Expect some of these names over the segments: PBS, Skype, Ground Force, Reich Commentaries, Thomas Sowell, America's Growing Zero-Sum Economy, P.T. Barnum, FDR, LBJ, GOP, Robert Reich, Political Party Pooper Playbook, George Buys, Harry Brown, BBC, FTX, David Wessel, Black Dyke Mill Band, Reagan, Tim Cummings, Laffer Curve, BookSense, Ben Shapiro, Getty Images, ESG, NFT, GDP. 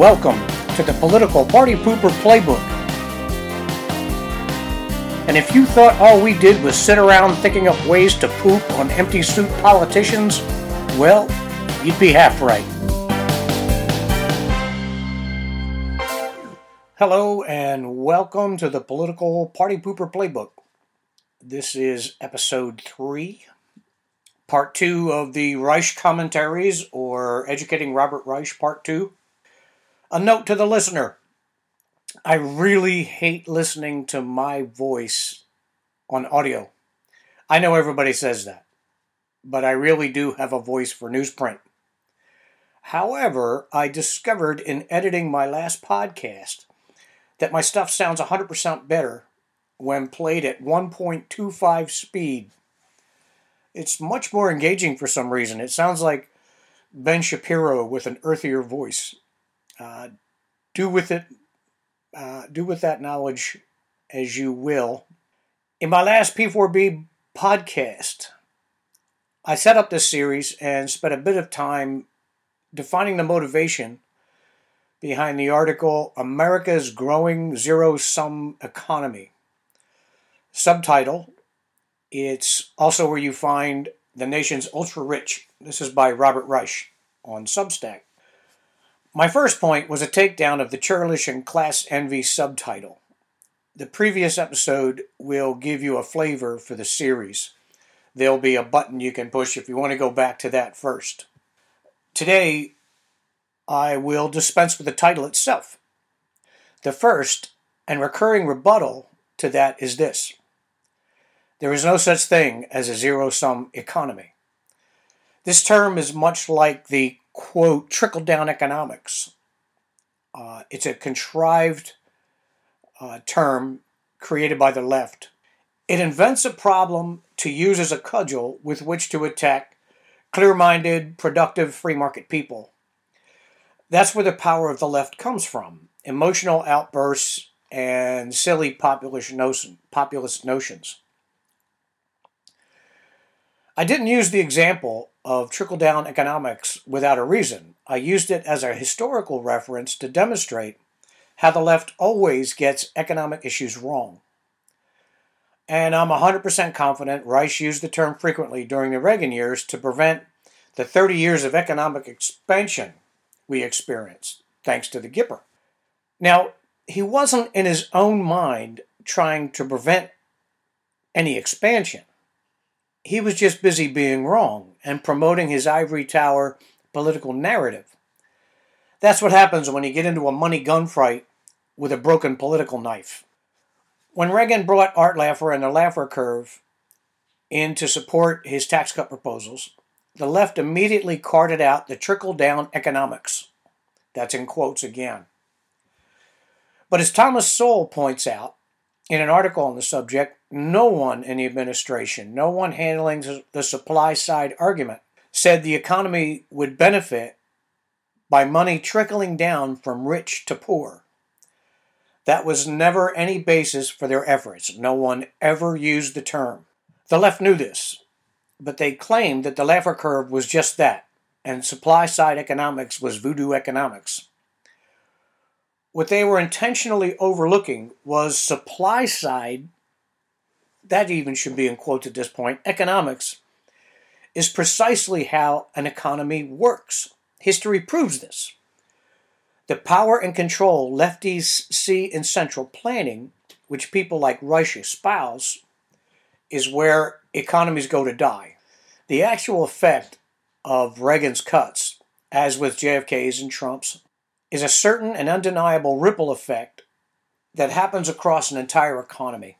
Welcome to the Political Party Pooper Playbook. And if you thought all we did was sit around thinking up ways to poop on empty suit politicians, well, you'd be half right. Hello and welcome to the Political Party Pooper Playbook. This is episode 3, part 2 of the Reich Commentaries, or Educating Robert Reich, part 2. A note to the listener. I really hate listening to my voice on audio. I know everybody says that, but I really do have a voice for newsprint. However, I discovered in editing my last podcast that my stuff sounds 100% better when played at 1.25 speed. It's much more engaging for some reason. It sounds like Ben Shapiro with an earthier voice. Do with that knowledge as you will. In my last P4B podcast, I set up this series and spent a bit of time defining the motivation behind the article, America's Growing Zero-Sum Economy. Subtitle, it's also where you find the nation's ultra-rich. This is by Robert Reich on Substack. My first point was a takedown of the churlish and class envy subtitle. The previous episode will give you a flavor for the series. There'll be a button you can push if you want to go back to that first. Today, I will dispense with the title itself. The first and recurring rebuttal to that is this. There is no such thing as a zero-sum economy. This term is much like the, quote, trickle-down economics. It's a contrived term created by the left. It invents a problem to use as a cudgel with which to attack clear-minded, productive, free-market people. That's where the power of the left comes from, emotional outbursts and silly populist notions. I didn't use the example of trickle-down economics without a reason. I used it as a historical reference to demonstrate how the left always gets economic issues wrong. And I'm 100% confident Reich used the term frequently during the Reagan years to prevent the 30 years of economic expansion we experienced, thanks to the Gipper. Now, he wasn't in his own mind trying to prevent any expansion. He was just busy being wrong and promoting his ivory tower political narrative. That's what happens when you get into a money gunfight with a broken political knife. When Reagan brought Art Laffer and the Laffer Curve in to support his tax cut proposals, the left immediately carted out the trickle-down economics. That's in quotes again. But as Thomas Sowell points out in an article on the subject, no one in the administration, no one handling the supply-side argument, said the economy would benefit by money trickling down from rich to poor. That was never any basis for their efforts. No one ever used the term. The left knew this, but they claimed that the Laffer Curve was just that, and supply-side economics was voodoo economics. What they were intentionally overlooking was supply-side, that even should be in quotes at this point, economics, is precisely how an economy works. History proves this. The power and control lefties see in central planning, which people like Reich espouse, is where economies go to die. The actual effect of Reagan's cuts, as with JFK's and Trump's, is a certain and undeniable ripple effect that happens across an entire economy.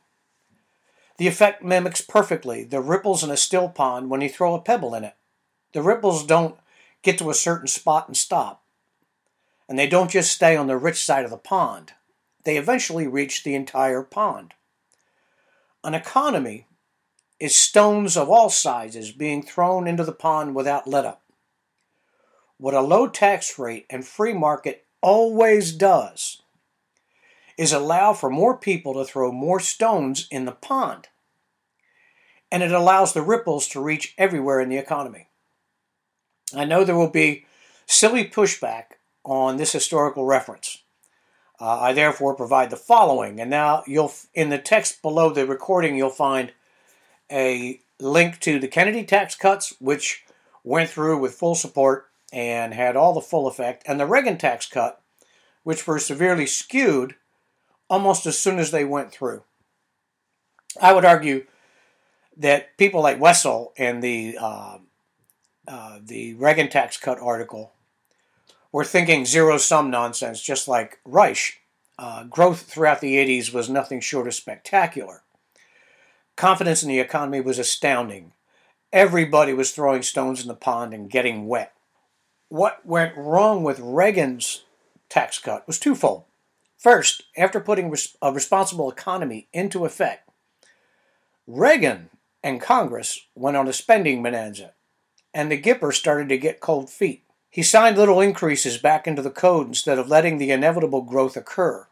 The effect mimics perfectly the ripples in a still pond when you throw a pebble in it. The ripples don't get to a certain spot and stop, and they don't just stay on the rich side of the pond. They eventually reach the entire pond. An economy is stones of all sizes being thrown into the pond without letup. What a low tax rate and free market always does is allow for more people to throw more stones in the pond. And it allows the ripples to reach everywhere in the economy. I know there will be silly pushback on this historical reference. I therefore provide the following, and now you'll in the text below the recording you'll find a link to the Kennedy tax cuts, which went through with full support and had all the full effect, and the Reagan tax cut, which were severely skewed almost as soon as they went through. I would argue that people like Wessel and the Reagan tax cut article were thinking zero-sum nonsense, just like Reich. Growth throughout the 80s was nothing short of spectacular. Confidence in the economy was astounding. Everybody was throwing stones in the pond and getting wet. What went wrong with Reagan's tax cut was twofold. First, after putting a responsible economy into effect, Reagan and Congress went on a spending bonanza, and the Gipper started to get cold feet. He signed little increases back into the code instead of letting the inevitable growth occur.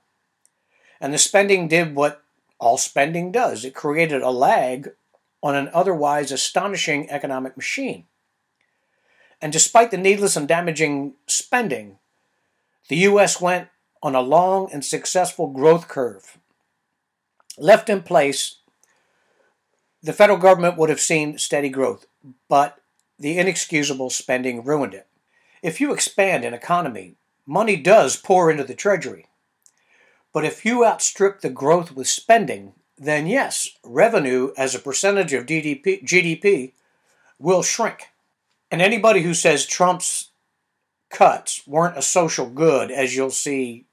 And the spending did what all spending does. It created a lag on an otherwise astonishing economic machine. And despite the needless and damaging spending, the U.S. went on a long and successful growth curve. Left in place, the federal government would have seen steady growth, but the inexcusable spending ruined it. If you expand an economy, money does pour into the treasury. But if you outstrip the growth with spending, then yes, revenue as a percentage of GDP will shrink. And anybody who says Trump's cuts weren't a social good, as you'll see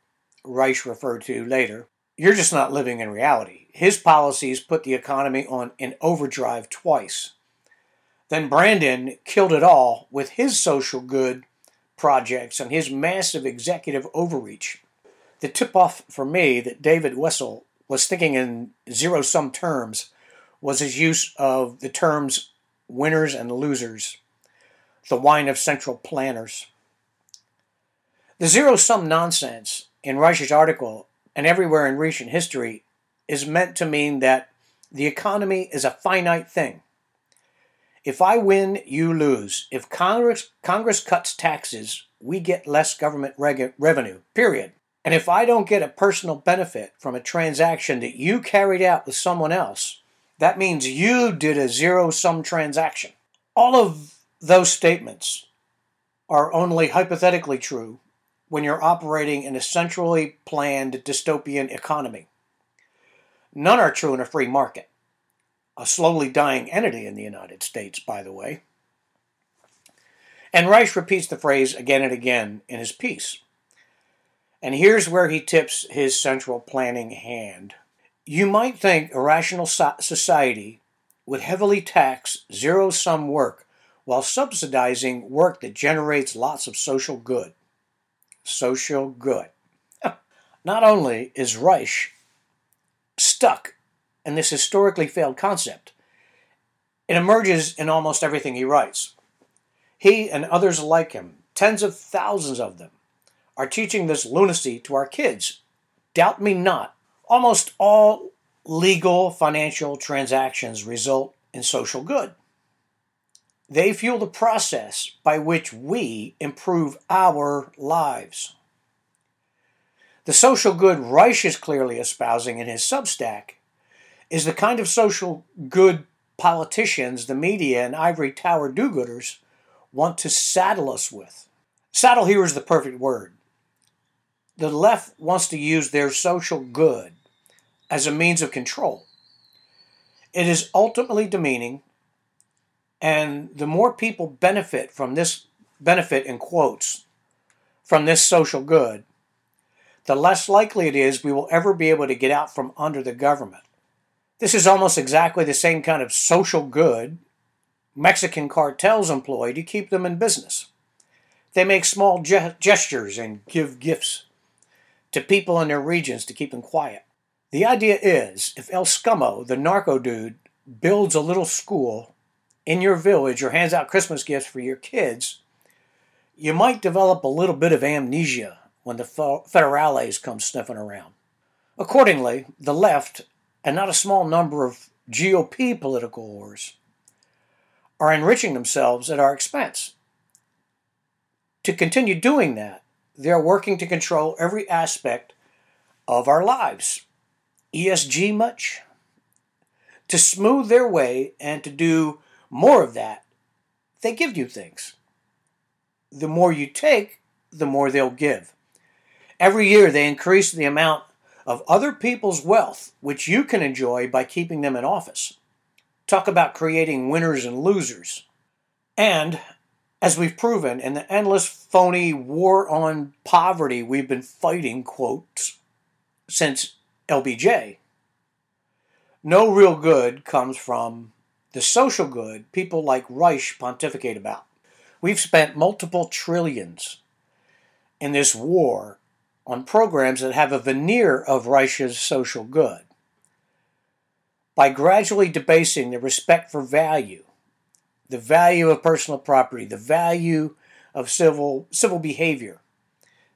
Reich referred to later, you're just not living in reality. His policies put the economy on an overdrive twice. Then Brandon killed it all with his social good projects and his massive executive overreach. The tip-off for me that David Wessel was thinking in zero-sum terms was his use of the terms winners and losers, the wine of central planners. The zero-sum nonsense in Reich's article and everywhere in recent history is meant to mean that the economy is a finite thing. If I win, you lose. If Congress cuts taxes, we get less government revenue, period. And if I don't get a personal benefit from a transaction that you carried out with someone else, that means you did a zero-sum transaction. All of those statements are only hypothetically true when you're operating in a centrally planned dystopian economy. None are true in a free market. A slowly dying entity in the United States, by the way. And Reich repeats the phrase again and again in his piece. And here's where he tips his central planning hand. You might think a rational society would heavily tax zero-sum work while subsidizing work that generates lots of social good. Social good. Not only is Reich stuck and this historically failed concept, it emerges in almost everything he writes. He and others like him, tens of thousands of them, are teaching this lunacy to our kids. Doubt me not, almost all legal financial transactions result in social good. They fuel the process by which we improve our lives. The social good Reich is clearly espousing in his Substack is the kind of social good politicians, the media, and ivory tower do-gooders want to saddle us with. Saddle here is the perfect word. The left wants to use their social good as a means of control. It is ultimately demeaning, and the more people benefit from this, benefit in quotes, from this social good, the less likely it is we will ever be able to get out from under the government. This is almost exactly the same kind of social good Mexican cartels employ to keep them in business. They make small gestures and give gifts to people in their regions to keep them quiet. The idea is, if El Scummo, the narco dude, builds a little school in your village or hands out Christmas gifts for your kids, you might develop a little bit of amnesia when the federales come sniffing around. Accordingly, the left, and not a small number of GOP political whores, are enriching themselves at our expense. To continue doing that, They're working to control every aspect of our lives. ESG much? To smooth their way and to do more of that, they give you things. The more you take, the more they'll give. Every year they increase the amount of other people's wealth, which you can enjoy by keeping them in office. Talk about creating winners and losers. And, as we've proven in the endless phony war on poverty we've been fighting, quotes, since LBJ, no real good comes from the social good people like Reich pontificate about. We've spent multiple trillions in this war on programs that have a veneer of Reich's social good. By gradually debasing the respect for value, the value of personal property, the value of civil behavior,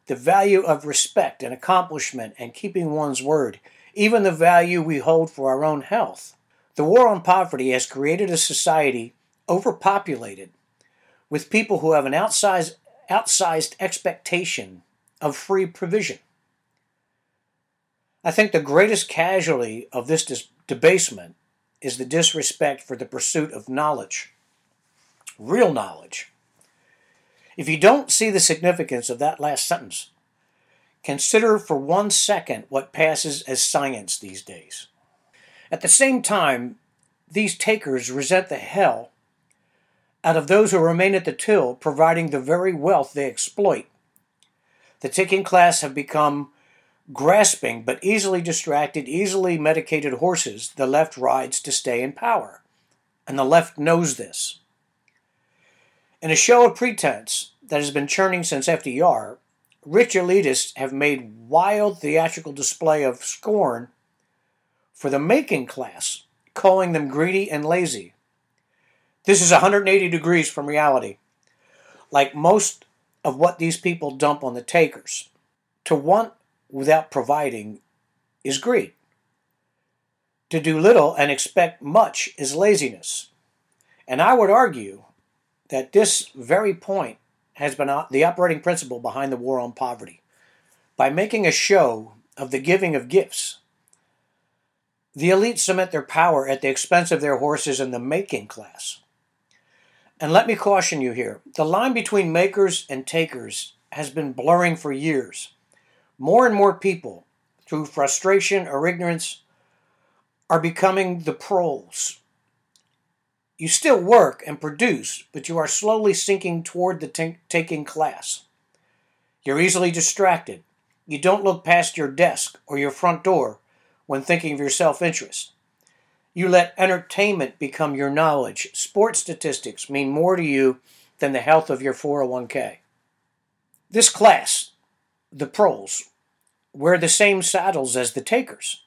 the value of respect and accomplishment and keeping one's word, even the value we hold for our own health. The war on poverty has created a society overpopulated with people who have an outsized expectation of free provision. I think the greatest casualty of this debasement is the disrespect for the pursuit of knowledge, real knowledge. If you don't see the significance of that last sentence, consider for 1 second what passes as science these days. At the same time, these takers resent the hell out of those who remain at the till, providing the very wealth they exploit. The ticking class have become grasping but easily distracted, easily medicated horses the left rides to stay in power. And the left knows this. In a show of pretense that has been churning since FDR, rich elitists have made wild theatrical display of scorn for the making class, calling them greedy and lazy. This is 180 degrees from reality, like most of what these people dump on the takers. To want without providing is greed. To do little and expect much is laziness. And I would argue that this very point has been the operating principle behind the war on poverty. By making a show of the giving of gifts, the elite cement their power at the expense of their horses and the making class. And let me caution you here. The line between makers and takers has been blurring for years. More and more people, through frustration or ignorance, are becoming the proles. You still work and produce, but you are slowly sinking toward the taking class. You're easily distracted. You don't look past your desk or your front door when thinking of your self-interest. You let entertainment become your knowledge. Sports statistics mean more to you than the health of your 401k. This class, the proles, wear the same saddles as the takers,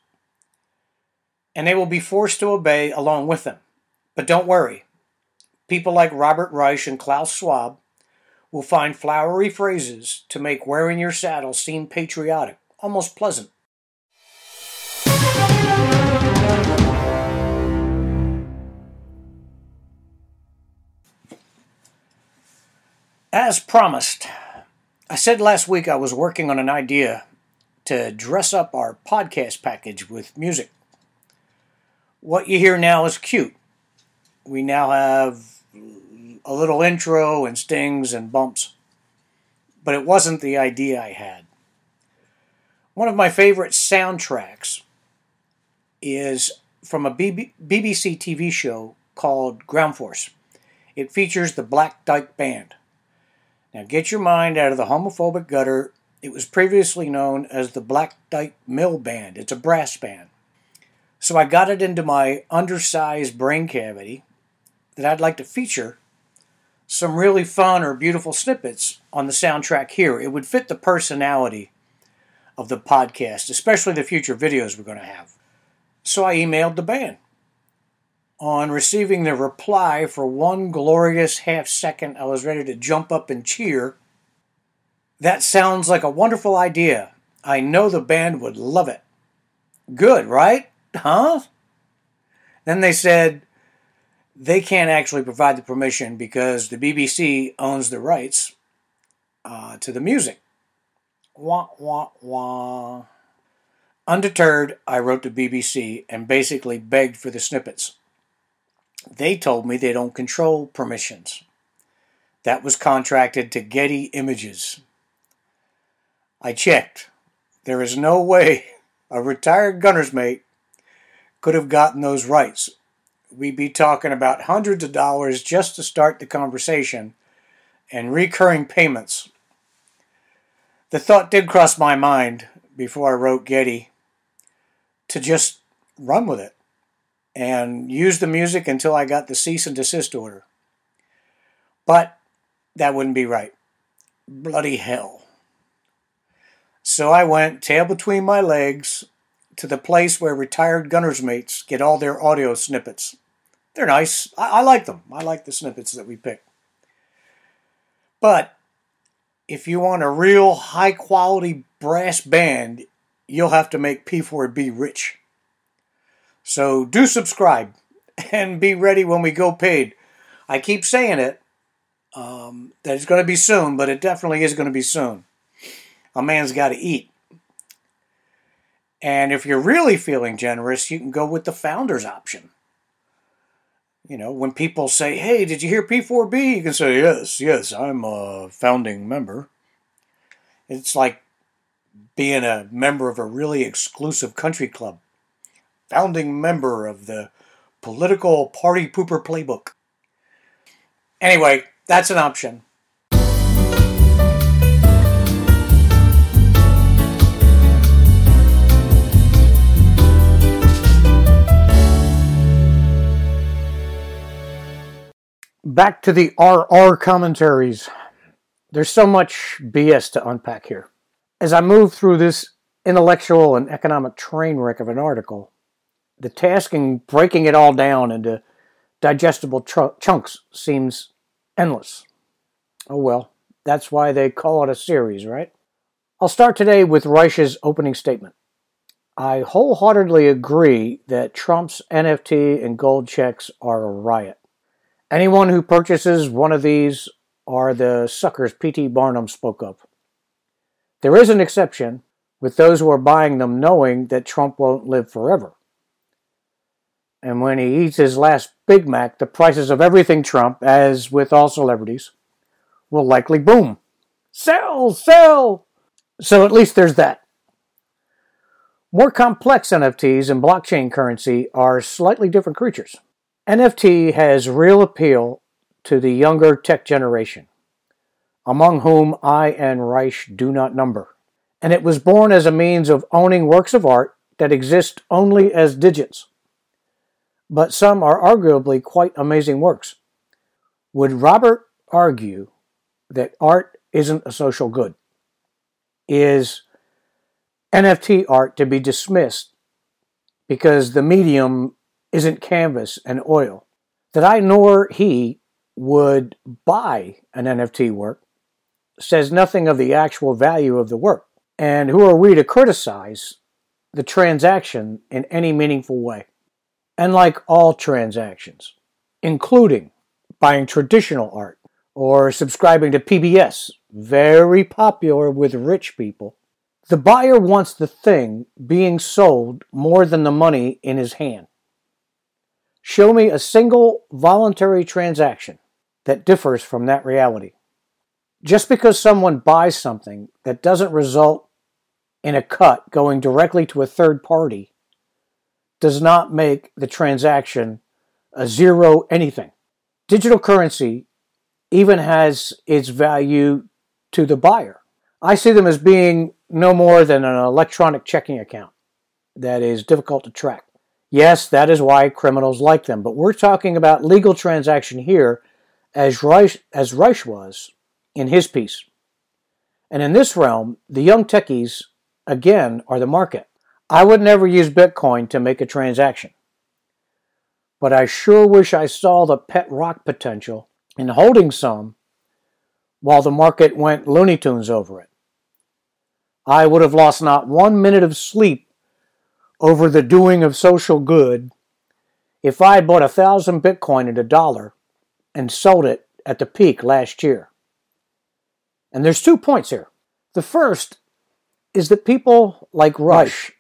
and they will be forced to obey along with them. But don't worry. People like Robert Reich and Klaus Schwab will find flowery phrases to make wearing your saddle seem patriotic, almost pleasant. As promised, I said last week I was working on an idea to dress up our podcast package with music. What you hear now is cute. We now have a little intro and stings and bumps, but it wasn't the idea I had. One of my favorite soundtracks is from a BBC TV show called Ground Force. It features the Black Dyke Band. Now get your mind out of the homophobic gutter. It was previously known as the Black Dyke Mill Band. It's a brass band. So I got it into my undersized brain cavity that I'd like to feature some really fun or beautiful snippets on the soundtrack here. It would fit the personality of the podcast, especially the future videos we're going to have. So I emailed the band. On receiving the reply, for one glorious half second, I was ready to jump up and cheer. That sounds like a wonderful idea. I know the band would love it. Good, right? Huh? Then they said they can't actually provide the permission because the BBC owns the rights to the music. Wah, wah, wah. Undeterred, I wrote to BBC and basically begged for the snippets. They told me they don't control permissions. That was contracted to Getty Images. I checked. There is no way a retired gunner's mate could have gotten those rights. We'd be talking about hundreds of dollars just to start the conversation and recurring payments. The thought did cross my mind before I wrote Getty to just run with it and use the music until I got the cease and desist order. But that wouldn't be right. Bloody hell. So I went, tail between my legs, to the place where retired gunner's mates get all their audio snippets. They're nice. I like them. I like the snippets that we pick. But if you want a real high-quality brass band, you'll have to make P4B rich. So do subscribe and be ready when we go paid. I keep saying it, that it's going to be soon, but it definitely is going to be soon. A man's got to eat. And if you're really feeling generous, you can go with the founder's option. You know, when people say, hey, did you hear P4B? You can say, yes, I'm a founding member. It's like being a member of a really exclusive country club. Founding member of the Political Party Pooper Playbook. Anyway, that's an option. Back to the RR commentaries. There's so much BS to unpack here. As I move through this intellectual and economic train wreck of an article, the task in breaking it all down into digestible chunks seems endless. Oh well, that's why they call it a series, right? I'll start today with Reich's opening statement. I wholeheartedly agree that Trump's NFT and gold checks are a riot. Anyone who purchases one of these are the suckers P.T. Barnum spoke of. There is an exception with those who are buying them knowing that Trump won't live forever. And when he eats his last Big Mac, the prices of everything Trump, as with all celebrities, will likely boom. Sell! Sell! So at least there's that. More complex NFTs and blockchain currency are slightly different creatures. NFT has real appeal to the younger tech generation, among whom I and Reich do not number, and it was born as a means of owning works of art that exist only as digits. But some are arguably quite amazing works. Would Robert argue that art isn't a social good? Is NFT art to be dismissed because the medium isn't canvas and oil, that I nor he would buy an NFT work says nothing of the actual value of the work. And who are we to criticize the transaction in any meaningful way? And like all transactions, including buying traditional art or subscribing to PBS, very popular with rich people, the buyer wants the thing being sold more than the money in his hand. Show me a single voluntary transaction that differs from that reality. Just because someone buys something that doesn't result in a cut going directly to a third party does not make the transaction a zero anything. Digital currency even has its value to the buyer. I see them as being no more than an electronic checking account that is difficult to track. Yes, that is why criminals like them, but we're talking about legal transaction here as Reich was in his piece. And in this realm, the young techies, again, are the market. I would never use Bitcoin to make a transaction. But I sure wish I saw the pet rock potential in holding some while the market went Looney Tunes over it. I would have lost not 1 minute of sleep over the doing of social good if I bought 1,000 Bitcoin at $1 and sold it at the peak last year. And there's 2 points here. The first is that people like Reich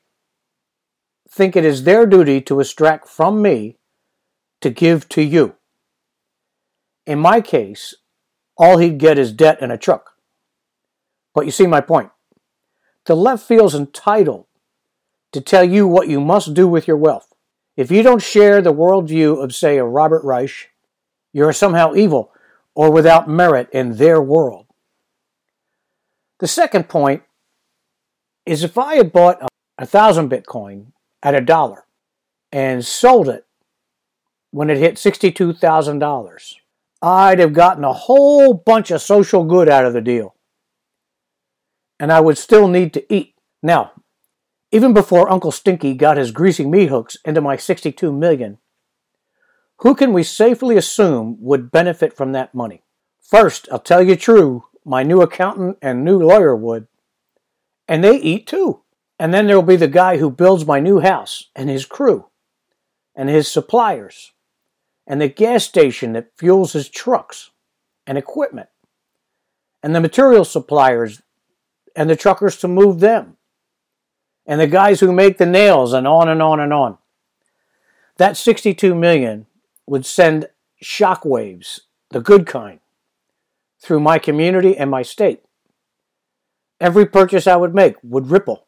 think it is their duty to extract from me to give to you. In my case, all he'd get is debt and a truck. But you see my point. The left feels entitled to tell you what you must do with your wealth. If you don't share the worldview of, say, a Robert Reich, you're somehow evil or without merit in their world. The second point is if I had bought 1,000 Bitcoin at $1 and sold it when it hit $62,000, I'd have gotten a whole bunch of social good out of the deal. And I would still need to eat. Now, even before Uncle Stinky got his greasy meat hooks into my $62 million, who can we safely assume would benefit from that money? First, I'll tell you true, my new accountant and new lawyer would. And they eat too. And then there will be the guy who builds my new house and his crew and his suppliers and the gas station that fuels his trucks and equipment and the material suppliers and the truckers to move them and the guys who make the nails and on and on and on. That $62 million would send shockwaves, the good kind, through my community and my state. Every purchase I would make would ripple.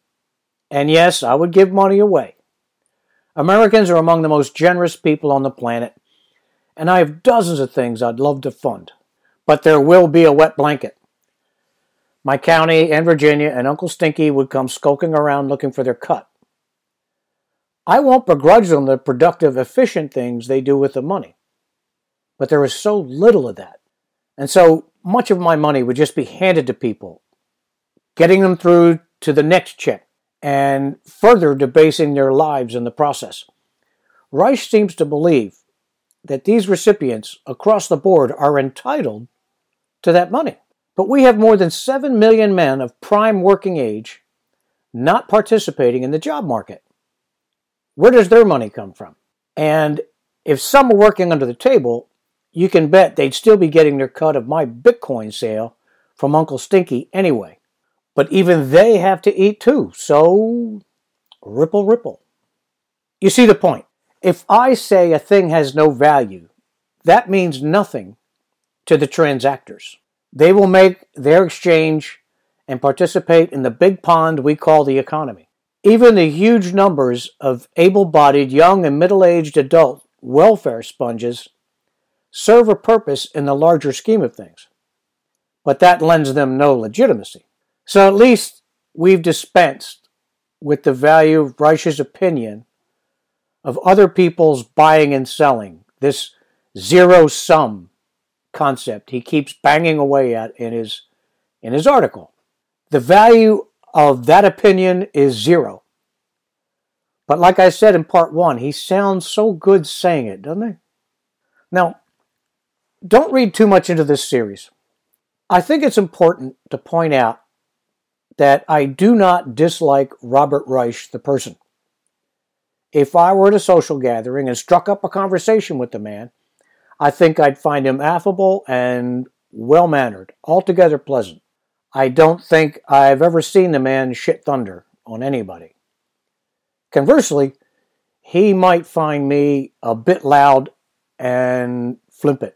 And yes, I would give money away. Americans are among the most generous people on the planet, and I have dozens of things I'd love to fund. But there will be a wet blanket. My county and Virginia and Uncle Stinky would come skulking around looking for their cut. I won't begrudge them the productive, efficient things they do with the money. But there is so little of that. And so much of my money would just be handed to people, getting them through to the next check, and further debasing their lives in the process. Reich seems to believe that these recipients across the board are entitled to that money. But we have more than 7 million men of prime working age not participating in the job market. Where does their money come from? And if some were working under the table, you can bet they'd still be getting their cut of my Bitcoin sale from Uncle Stinky anyway. But even they have to eat too, so ripple, ripple. You see the point. If I say a thing has no value, that means nothing to the transactors. They will make their exchange and participate in the big pond we call the economy. Even the huge numbers of able-bodied, young, and middle-aged adult welfare sponges serve a purpose in the larger scheme of things. But that lends them no legitimacy. So at least we've dispensed with the value of Reich's opinion of other people's buying and selling, this zero-sum concept he keeps banging away at in his article. The value of that opinion is zero. But like I said in part one, he sounds so good saying it, doesn't he? Now, don't read too much into this series. I think it's important to point out that I do not dislike Robert Reich, the person. If I were at a social gathering and struck up a conversation with the man, I think I'd find him affable and well-mannered, altogether pleasant. I don't think I've ever seen the man shit thunder on anybody. Conversely, he might find me a bit loud and flippant.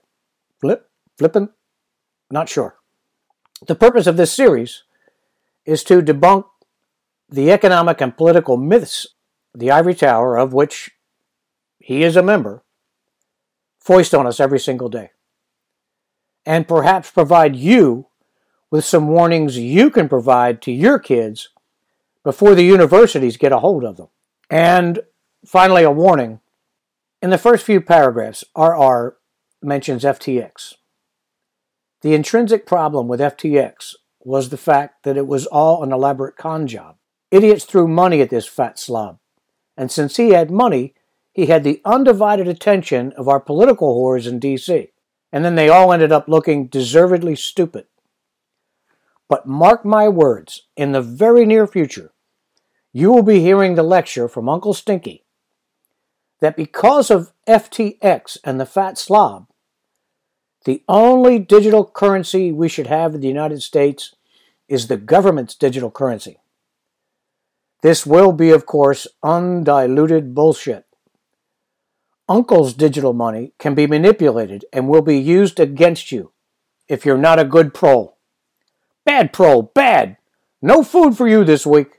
Flippant? Not sure. The purpose of this series is to debunk the economic and political myths, the ivory tower of which he is a member, foist on us every single day, and perhaps provide you with some warnings you can provide to your kids before the universities get a hold of them. And finally, a warning. In the first few paragraphs, R.R. mentions FTX. The intrinsic problem with FTX was the fact that it was all an elaborate con job. Idiots threw money at this fat slob. And since he had money, he had the undivided attention of our political whores in D.C. And then they all ended up looking deservedly stupid. But mark my words, in the very near future, you will be hearing the lecture from Uncle Stinky that because of FTX and the fat slob, the only digital currency we should have in the United States is the government's digital currency. This will be, of course, undiluted bullshit. Uncle's digital money can be manipulated and will be used against you if you're not a good prole. Bad prole, bad. No food for you this week.